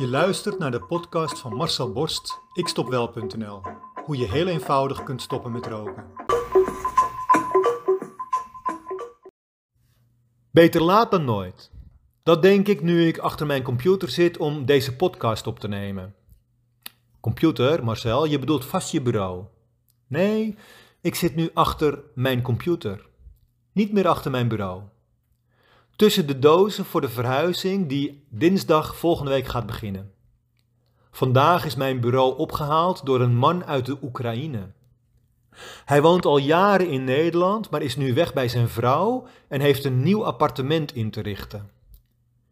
Je luistert naar de podcast van Marcel Borst, ikstopwel.nl. Hoe je heel eenvoudig kunt stoppen met roken. Beter laat dan nooit. Dat denk ik nu ik achter mijn computer zit om deze podcast op te nemen. Computer, Marcel, je bedoelt vast je bureau. Nee, ik zit nu achter mijn computer. Niet meer achter mijn bureau. Tussen de dozen voor de verhuizing die dinsdag volgende week gaat beginnen. Vandaag is mijn bureau opgehaald door een man uit de Oekraïne. Hij woont al jaren in Nederland, maar is nu weg bij zijn vrouw en heeft een nieuw appartement in te richten.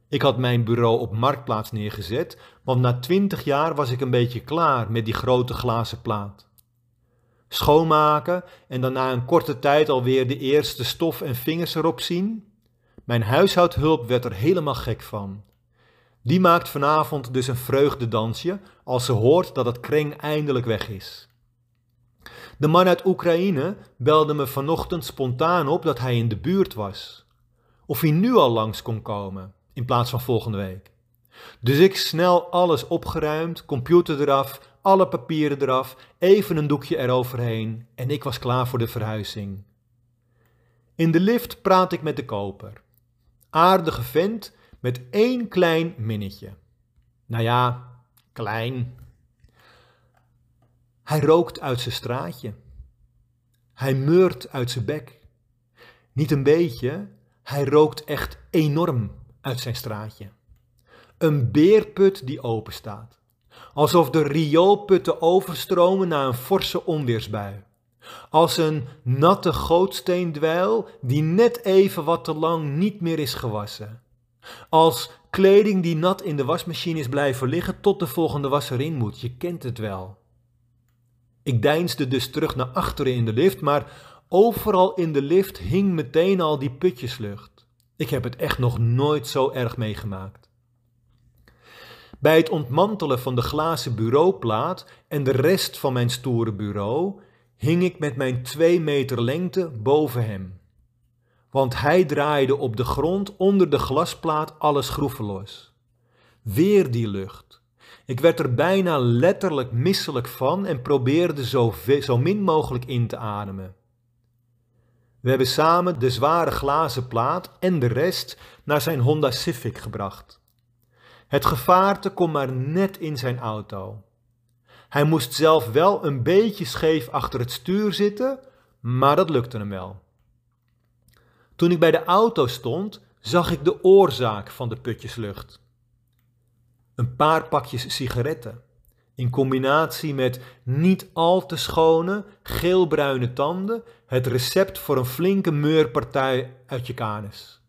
Ik had mijn bureau op Marktplaats neergezet, want na 20 jaar was ik een beetje klaar met die grote glazen plaat. Schoonmaken en dan na een korte tijd alweer de eerste stof en vingers erop zien. Mijn huishoudhulp werd er helemaal gek van. Die maakt vanavond dus een vreugdedansje als ze hoort dat het kreng eindelijk weg is. De man uit Oekraïne belde me vanochtend spontaan op dat hij in de buurt was. Of hij nu al langs kon komen, in plaats van volgende week. Dus ik snel alles opgeruimd, computer eraf, alle papieren eraf, even een doekje eroverheen en ik was klaar voor de verhuizing. In de lift praat ik met de koper. Aardige vent met 1 klein minnetje. Nou ja, klein. Hij rookt uit zijn straatje. Hij meurt uit zijn bek. Niet een beetje, hij rookt echt enorm uit zijn straatje. Een beerput die open staat. Alsof de rioolputten overstromen na een forse onweersbui. Als een natte gootsteendweil die net even wat te lang niet meer is gewassen. Als kleding die nat in de wasmachine is blijven liggen tot de volgende was erin moet. Je kent het wel. Ik deinsde dus terug naar achteren in de lift, maar overal in de lift hing meteen al die putjeslucht. Ik heb het echt nog nooit zo erg meegemaakt. Bij het ontmantelen van de glazen bureauplaat en de rest van mijn stoere bureau hing ik met mijn 2 meter lengte boven hem. Want hij draaide op de grond onder de glasplaat alle schroeven los. Weer die lucht. Ik werd er bijna letterlijk misselijk van en probeerde zo min mogelijk in te ademen. We hebben samen de zware glazen plaat en de rest naar zijn Honda Civic gebracht. Het gevaarte kon maar net in zijn auto. Hij moest zelf wel een beetje scheef achter het stuur zitten, maar dat lukte hem wel. Toen ik bij de auto stond, zag ik de oorzaak van de putjeslucht. Een paar pakjes sigaretten, in combinatie met niet al te schone, geelbruine tanden, het recept voor een flinke meurpartij uit je kanus.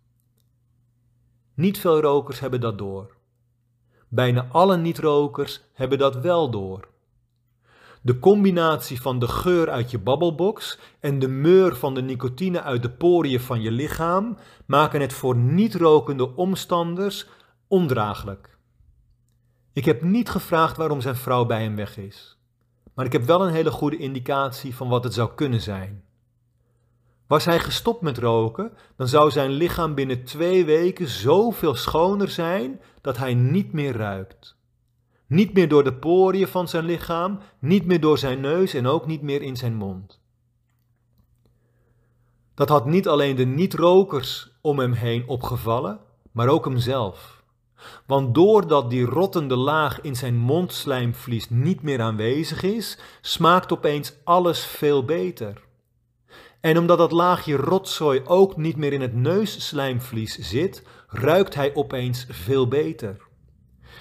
Niet veel rokers hebben dat door. Bijna alle niet-rokers hebben dat wel door. De combinatie van de geur uit je babbelbox en de meur van de nicotine uit de poriën van je lichaam maken het voor niet-rokende omstanders ondraaglijk. Ik heb niet gevraagd waarom zijn vrouw bij hem weg is, maar ik heb wel een hele goede indicatie van wat het zou kunnen zijn. Was hij gestopt met roken, dan zou zijn lichaam binnen 2 weken zoveel schoner zijn dat hij niet meer ruikt. Niet meer door de poriën van zijn lichaam, niet meer door zijn neus en ook niet meer in zijn mond. Dat had niet alleen de niet-rokers om hem heen opgevallen, maar ook hemzelf. Want doordat die rottende laag in zijn mondslijmvlies niet meer aanwezig is, smaakt opeens alles veel beter. En omdat dat laagje rotzooi ook niet meer in het neusslijmvlies zit, ruikt hij opeens veel beter.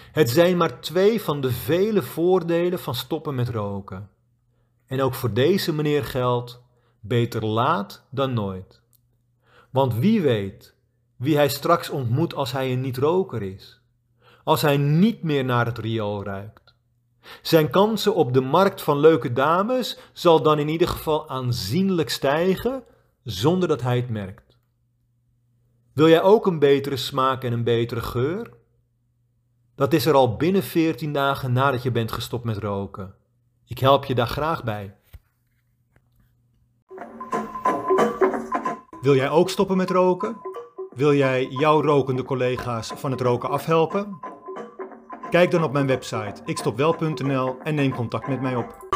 Het zijn maar 2 van de vele voordelen van stoppen met roken. En ook voor deze meneer geldt, beter laat dan nooit. Want wie weet wie hij straks ontmoet als hij een niet-roker is. Als hij niet meer naar het riool ruikt. Zijn kansen op de markt van leuke dames zal dan in ieder geval aanzienlijk stijgen zonder dat hij het merkt. Wil jij ook een betere smaak en een betere geur? Dat is er al binnen 14 dagen nadat je bent gestopt met roken. Ik help je daar graag bij. Wil jij ook stoppen met roken? Wil jij jouw rokende collega's van het roken afhelpen? Kijk dan op mijn website ikstopwel.nl en neem contact met mij op.